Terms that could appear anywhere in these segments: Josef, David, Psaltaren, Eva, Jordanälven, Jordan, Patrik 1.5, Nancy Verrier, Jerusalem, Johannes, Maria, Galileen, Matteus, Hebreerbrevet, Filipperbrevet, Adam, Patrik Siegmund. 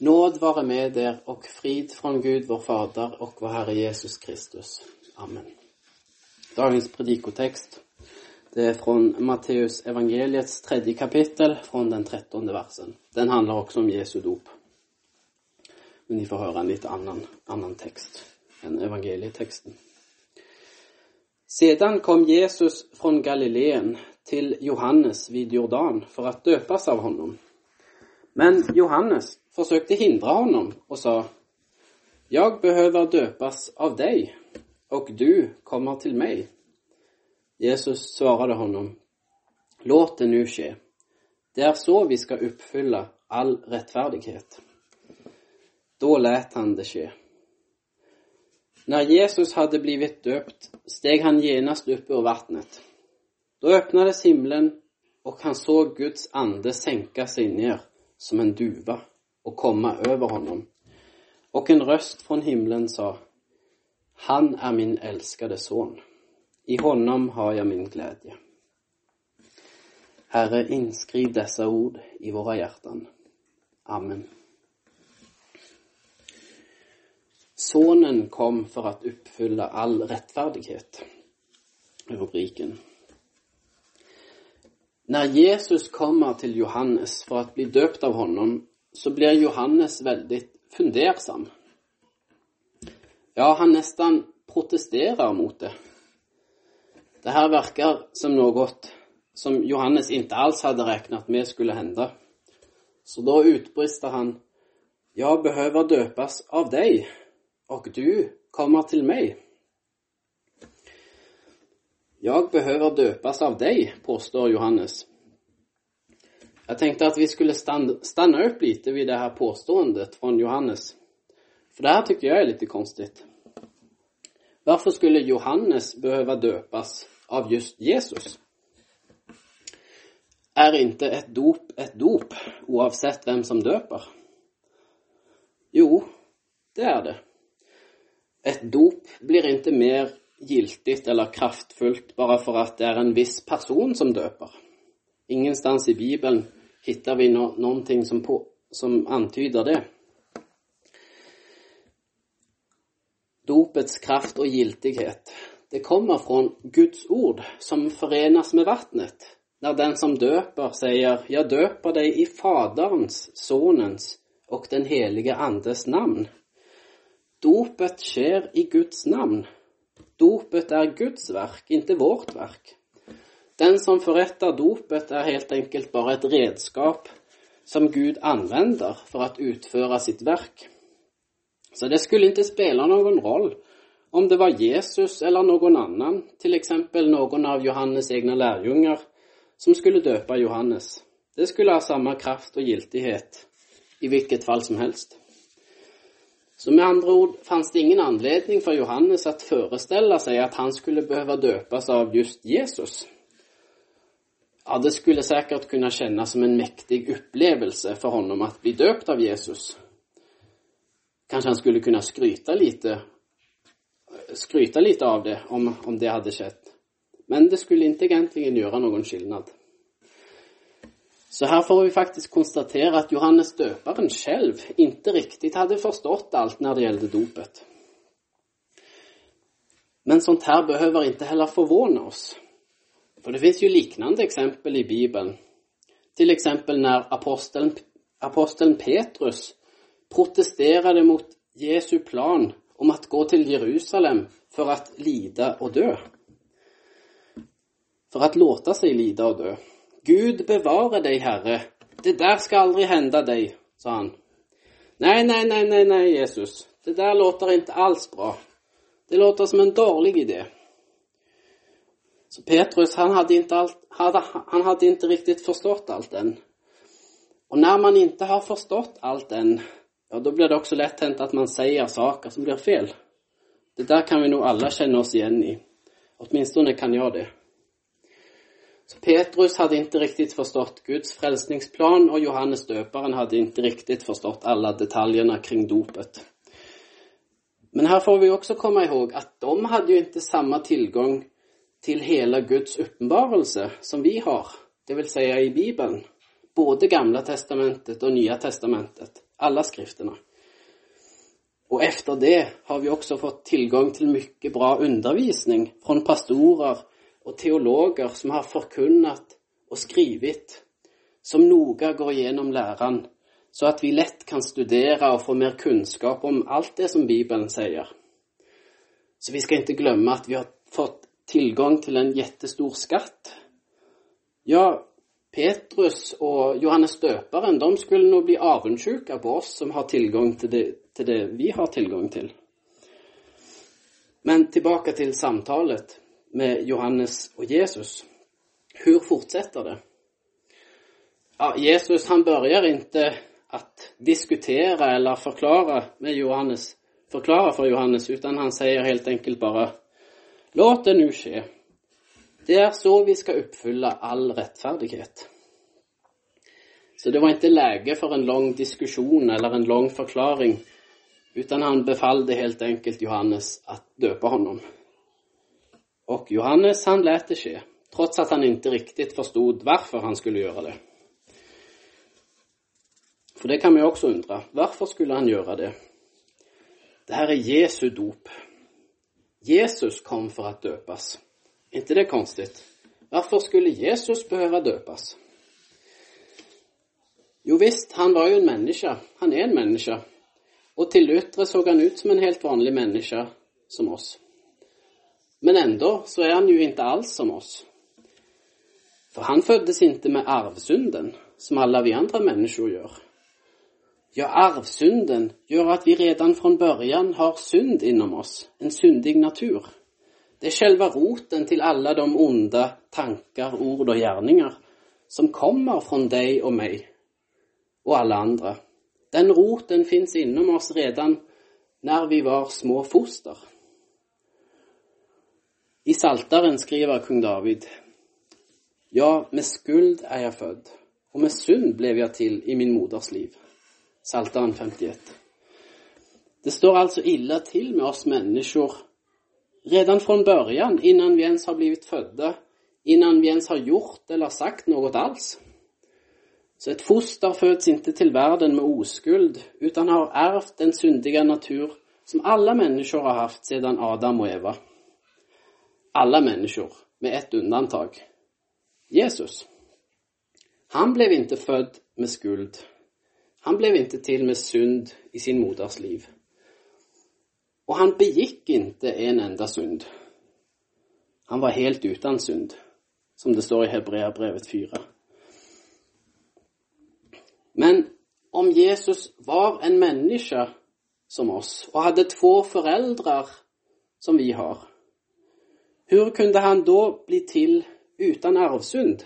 Nåd vare med er och frid från Gud vår Fader och vår Herre Jesus Kristus. Amen. Dagens predikotext, det är från Matteus evangeliets 3:e kapitel från den 13:e versen. Den handlar också om Jesu dop. Men ni får höra en lite annan text än evangelietexten. Sedan kom Jesus från Galileen till Johannes vid Jordan för att döpas av honom. Men Johannes försökte hindra honom och sa: "Jag behöver döpas av dig och du kommer till mig." Jesus svarade honom: "Låt det nu ske. Det är så vi ska uppfylla all rättfärdighet." Då lät han det ske. När Jesus hade blivit döpt steg han genast upp ur vattnet. Då öppnades himlen och han såg Guds ande sänka sig ner som en duva och komma över honom. Och en röst från himlen sa: "Han är min älskade son. I honom har jag min glädje." Herre, inskriv dessa ord i våra hjärtan. Amen. Sonen kom för att uppfylla all rättfärdighet. Rubriken. När Jesus kommer till Johannes för att bli döpt av honom så blir Johannes väldigt fundersam. Ja, han nästan protesterar mot det. Det här verkar som något som Johannes inte alls hade räknat med skulle hända. Så då utbrister han: "Jag behöver döpas av dig och du kommer till mig." "Jag behöver döpas av dig", påstår Johannes. Jag tänkte att vi skulle stanna upp lite vid det här påståendet från Johannes. För det här tycker jag är lite konstigt. Varför skulle Johannes behöva döpas av just Jesus? Är inte ett dop oavsett vem som döper? Jo, det är det. Ett dop blir inte mer giltigt eller kraftfullt bara för att det är en viss person som döper. Ingenstans i Bibeln hittar vi någonting som antyder det. Dopets kraft och giltighet, det kommer från Guds ord som förenas med vattnet. När den som döper säger: "Jag döper dig i Faderns, Sonens och den helige Andes namn." Dopet sker i Guds namn. Dopet är Guds verk, inte vårt verk. Den som förrättar dopet är helt enkelt bara ett redskap som Gud använder för att utföra sitt verk. Så det skulle inte spela någon roll om det var Jesus eller någon annan, till exempel någon av Johannes egna lärjungar, som skulle döpa Johannes. Det skulle ha samma kraft och giltighet i vilket fall som helst. Så med andra ord fanns det ingen anledning för Johannes att föreställa sig att han skulle behöva döpas av just Jesus. Ja, det skulle säkert kunna kännas som en mäktig upplevelse för honom att bli döpt av Jesus. Kanske han skulle kunna skryta lite av det om det hade skett. Men det skulle inte egentligen göra någon skillnad. Så här får vi faktiskt konstatera att Johannes döparen själv inte riktigt hade förstått allt när det gällde dopet. Men sånt här behöver inte heller förvåna oss. För det finns ju liknande exempel i Bibeln. Till exempel när aposteln Petrus protesterade mot Jesu plan om att gå till Jerusalem för att lida och dö. För att låta sig lida och dö. "Gud bevara dig, Herre. Det där ska aldrig hända dig", sa han. Nej, Jesus. Det där låter inte alls bra. Det låter som en dålig idé. Så Petrus, han hade inte riktigt förstått allt än. Och när man inte har förstått allt än, ja, då blir det också lätt hänt att man säger saker som blir fel. Det där kan vi nog alla känna oss igen i. Åtminstone kan jag det. Så Petrus hade inte riktigt förstått Guds frälsningsplan och Johannes döparen hade inte riktigt förstått alla detaljerna kring dopet. Men här får vi också komma ihåg att de hade ju inte samma tillgång till hela Guds uppenbarelse som vi har, det vill säga i Bibeln. Både Gamla testamentet och Nya testamentet. alla skrifterna. Och efter det har vi också fått tillgång till mycket bra undervisning från pastorer och teologer som har förkunnat och skrivit, som noga går igenom läran så att vi lätt kan studera och få mer kunskap om allt det som Bibeln säger. Så vi ska inte glömma att vi har fått tillgång till en jättestor skatt. Ja, Petrus och Johannes döparen, de skulle nog bli avundsjuka på oss som har tillgång till det vi har tillgång till. Men tillbaka till samtalet med Johannes och Jesus. Hur fortsätter det? Ja, Jesus, han börjar inte att diskutera eller förklara med Johannes, förklara för Johannes, utan han säger helt enkelt bara: låt det nu ske. Det är så vi ska uppfylla all rättfärdighet. Så det var inte läge för en lång diskussion eller en lång förklaring, utan han befallde helt enkelt Johannes att döpa honom. Och Johannes, han lät det ske, trots att han inte riktigt förstod varför han skulle göra det. För det kan man ju också undra, varför skulle han göra det? Det här är Jesu dop. Jesus kom för att döpas. Inte det konstigt? Varför skulle Jesus behöva döpas? Jo visst, han var ju en människa. Han är en människa. Och till yttre såg han ut som en helt vanlig människa som oss. Men ändå så är han ju inte alls som oss. För han föddes inte med arvsynden som alla vi andra människor gör. Ja, arvsynden gör att vi redan från början har synd inom oss. En syndig natur. Det är själva roten till alla de onda tankar, ord och gärningar som kommer från dig och mig och alla andra. Den roten finns inom oss redan när vi var små foster. I Psaltaren skriver kung David: ja, med skuld är jag född och med synd blev jag till i min moders liv. Psaltaren 51. Det står alltså illa till med oss människor redan från början, innan vi ens har blivit födda, innan vi ens har gjort eller sagt något alls. Så ett foster föds inte till världen med oskuld, utan har ärvt den syndiga natur som alla människor har haft sedan Adam och Eva. Alla människor, med ett undantag. Jesus. Han blev inte född med skuld. Han blev inte till med synd i sin moders liv. Och han begick inte en enda synd. Han var helt utan synd, som det står i Hebreerbrevet 4. Men om Jesus var en människa som oss och hade två föräldrar som vi har, hur kunde han då bli till utan arvsynd?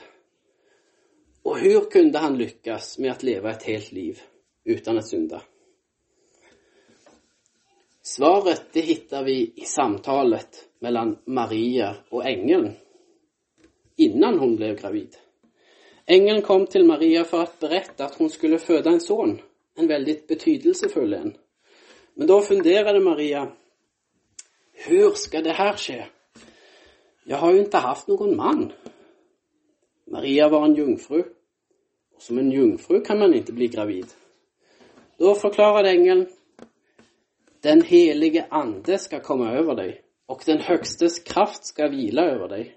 Och hur kunde han lyckas med att leva ett helt liv utan att synda? Svaret, det hittar vi i samtalet mellan Maria och ängeln innan hon blev gravid. Ängeln kom till Maria för att berätta att hon skulle föda en son, en väldigt betydelsefull en. Men då funderade Maria: hur ska det här ske? Jag har ju inte haft någon man. Maria var en jungfru, och som en jungfru kan man inte bli gravid. Då förklarade ängeln: den helige ande ska komma över dig och den högstes kraft ska vila över dig.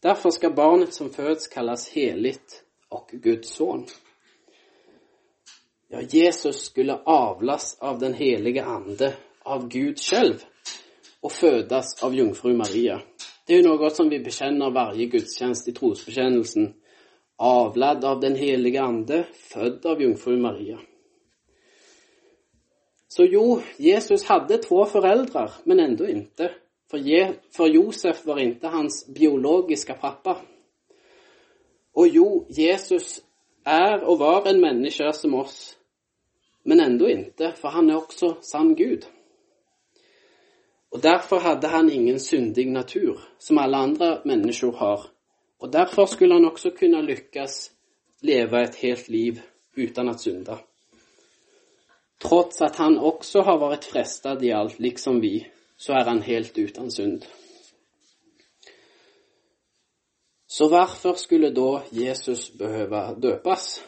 Därför ska barnet som föds kallas heligt och Guds son. Ja, Jesus skulle avlas av den helige ande, av Gud själv, och födas av jungfru Maria. Det är något som vi bekänner varje gudstjänst i trosbekännelsen. Avlad av den helige ande, född av jungfru Maria. Så jo, Jesus hade två föräldrar, men ändå inte. För Josef var inte hans biologiska pappa. Och jo, Jesus är och var en människa som oss, men ändå inte, för han är också sann Gud. Och därför hade han ingen syndig natur, som alla andra människor har. Och därför skulle han också kunna lyckas leva ett helt liv utan att synda. Trots att han också har varit frestad i allt, liksom vi, så är han helt utan synd. Så varför skulle då Jesus behöva döpas?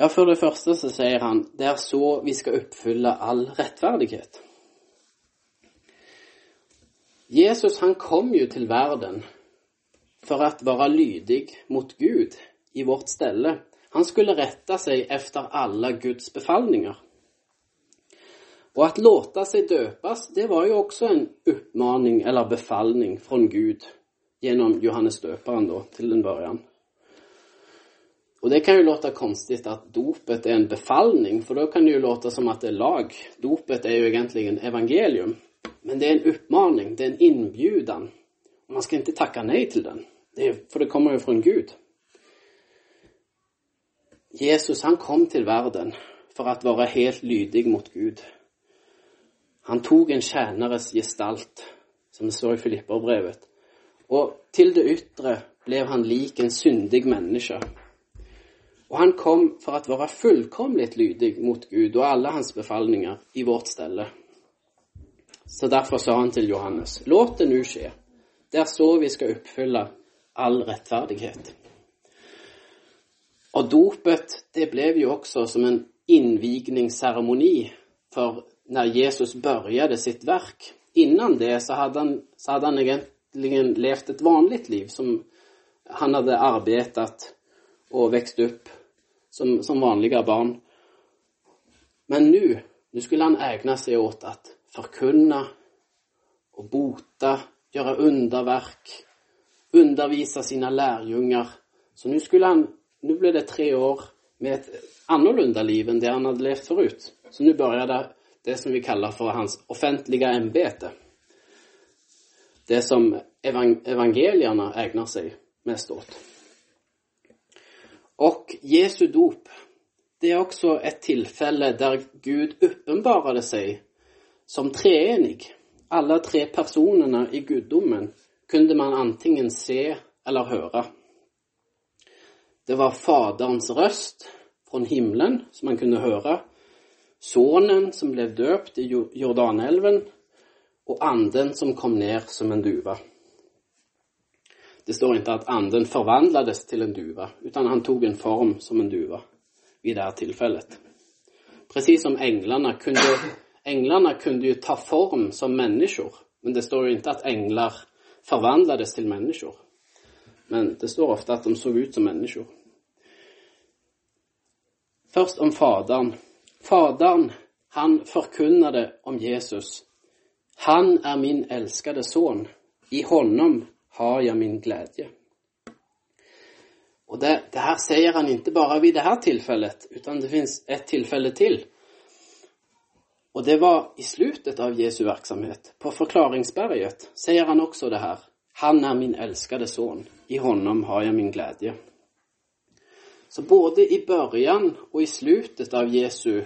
Ja, för det första så säger han, det är så vi ska uppfylla all rättfärdighet. Jesus han kom ju till världen för att vara lydig mot Gud i vårt ställe. Han skulle rätta sig efter alla Guds befallningar. Och att låta sig döpas, det var ju också en uppmaning eller befallning från Gud genom Johannes döparen då till en början. Och det kan ju låta konstigt att dopet är en befallning, för då kan det ju låta som att det är lag. Dopet är ju egentligen evangelium. Men det är en uppmaning, det är en inbjudan. Och man ska inte tacka nej till den, för det kommer ju från Gud. Jesus han kom till världen för att vara helt lydig mot Gud. Han tog en tjänares gestalt, som det står i Filipperbrevet. Och till det yttre blev han lik en syndig människa. Och han kom för att vara fullkomligt lydig mot Gud och alla hans befallningar i vårt ställe. Så därför sa han till Johannes, låt det nu ske. Det är så vi ska uppfylla all rättfärdighet. Och dopet, det blev ju också som en invigningsceremoni för när Jesus började sitt verk. Innan det så hade han egentligen levt ett vanligt liv, som han hade arbetat och växt upp som vanliga barn. Men nu skulle han ägna sig åt att förkunna och bota, göra underverk, undervisa sina lärjungar. Så nu blev det 3 år med ett annorlunda liv än det han hade levt förut. Så nu började det som vi kallar för hans offentliga ämbete. Det som evangelierna ägnar sig mest åt. Och Jesu dop, det är också ett tillfälle där Gud uppenbarade sig som treenig. Alla 3 personerna i gudomen kunde man antingen se eller höra. Det var faderns röst från himlen som man kunde höra. Sonen som blev döpt i Jordanälven och anden som kom ner som en duva. Det står inte att anden förvandlades till en duva, utan han tog en form som en duva vid det här tillfället. Precis som änglarna kunde ju ta form som människor, men det står ju inte att änglar förvandlades till människor. Men det står ofta att de såg ut som människor. Först om fadern. Fadern, han förkunnade om Jesus. Han är min älskade son. I honom har jag min glädje. Och det här säger han inte bara vid det här tillfället, utan det finns ett tillfälle till. Och det var i slutet av Jesu verksamhet. På förklaringsberget säger han också det här. Han är min älskade son. I honom har jag min glädje. Så både i början och i slutet av Jesu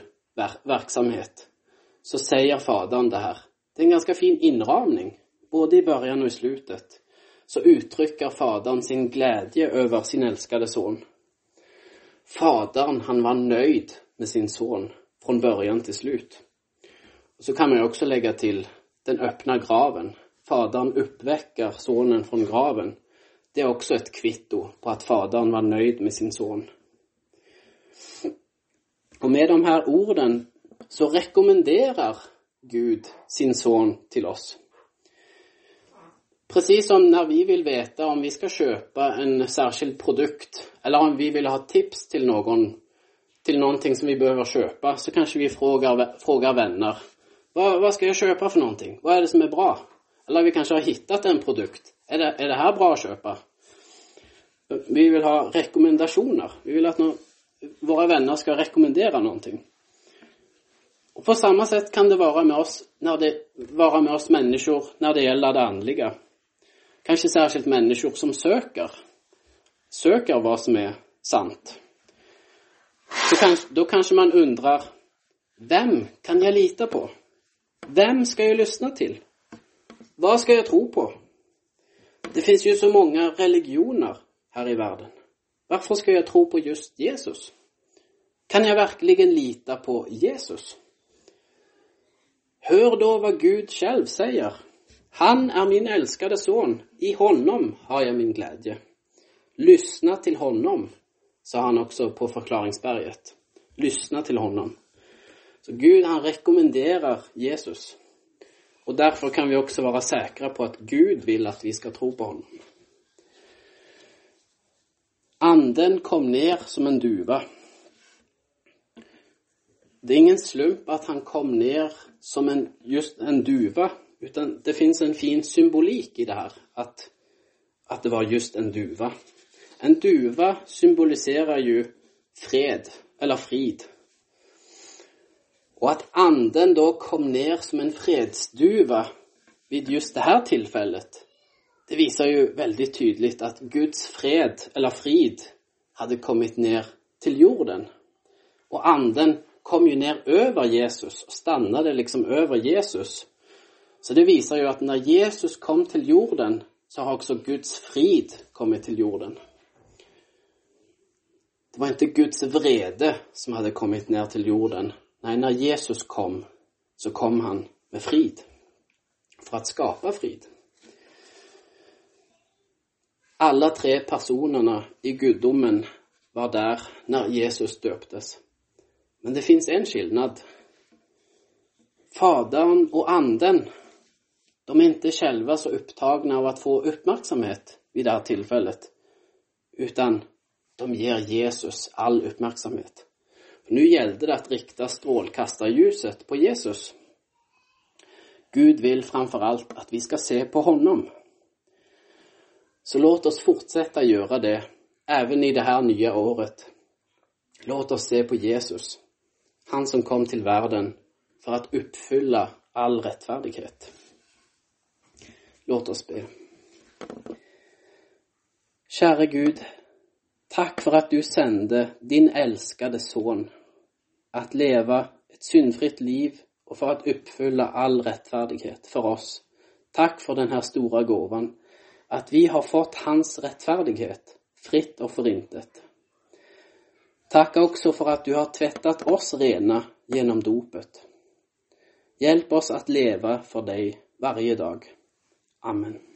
verksamhet så säger fadern det här. Det är en ganska fin inramning. Både i början och i slutet så uttrycker fadern sin glädje över sin älskade son. Fadern, han var nöjd med sin son från början till slut. Och så kan man också lägga till den öppna graven. Fadern uppväcker sonen från graven. Det är också ett kvitto på att fadern var nöjd med sin son. Och med de här orden så rekommenderar Gud sin son till oss. Precis som när vi vill veta om vi ska köpa en särskild produkt eller om vi vill ha tips till någon, till någonting som vi behöver köpa, så kanske vi frågar vänner. Vad ska jag köpa för någonting? Vad är det som är bra? Eller vi kanske har hittat en produkt. Är det här bra att köpa? Vi vill ha rekommendationer. Vi vill att våra vänner ska rekommendera någonting. Och på samma sätt kan det vara med oss människor när det gäller det andliga. Kanske särskilt människor som söker vad som är sant. Då kanske man undrar, vem kan jag lita på? Vem ska jag lyssna till? Vad ska jag tro på? Det finns ju så många religioner här i världen. Varför ska jag tro på just Jesus? Kan jag verkligen lita på Jesus? Hör då vad Gud själv säger. Han är min älskade son. I honom har jag min glädje. Lyssna till honom, sa han också på förklaringsberget. lyssna till honom. Så Gud, han rekommenderar Jesus. Och därför kan vi också vara säkra på att Gud vill att vi ska tro på honom. Anden kom ner som en duva. Det är ingen slump att han kom ner som en duva. Utan det finns en fin symbolik i det här. Att det var just en duva. En duva symboliserar ju fred eller frid. Och att anden då kom ner som en fredsduva vid just det här tillfället. Det visar ju väldigt tydligt att Guds fred eller frid hade kommit ner till jorden. Och anden kom ju ner över Jesus och stannade liksom över Jesus. Så det visar ju att när Jesus kom till jorden så har också Guds frid kommit till jorden. Det var inte Guds vrede som hade kommit ner till jorden. Nej, när Jesus kom så kom han med frid. För att skapa frid. Alla tre personerna i gudomen var där när Jesus döptes. Men det finns en skillnad. Fadern och anden, de är inte själva så upptagna av att få uppmärksamhet vid det här tillfället. Utan de ger Jesus all uppmärksamhet. Nu gällde det att rikta strålkastarljuset på Jesus. Gud vill framförallt att vi ska se på honom. Så låt oss fortsätta göra det, även i det här nya året. Låt oss se på Jesus, han som kom till världen för att uppfylla all rättfärdighet. Låt oss be. Kära Gud, tack för att du sände din älskade son att leva ett syndfritt liv och för att uppfylla all rättfärdighet för oss. Tack för den här stora gåvan, att vi har fått hans rättfärdighet, fritt och förintet. Tack också för att du har tvättat oss rena genom dopet. Hjälp oss att leva för dig varje dag. Amen.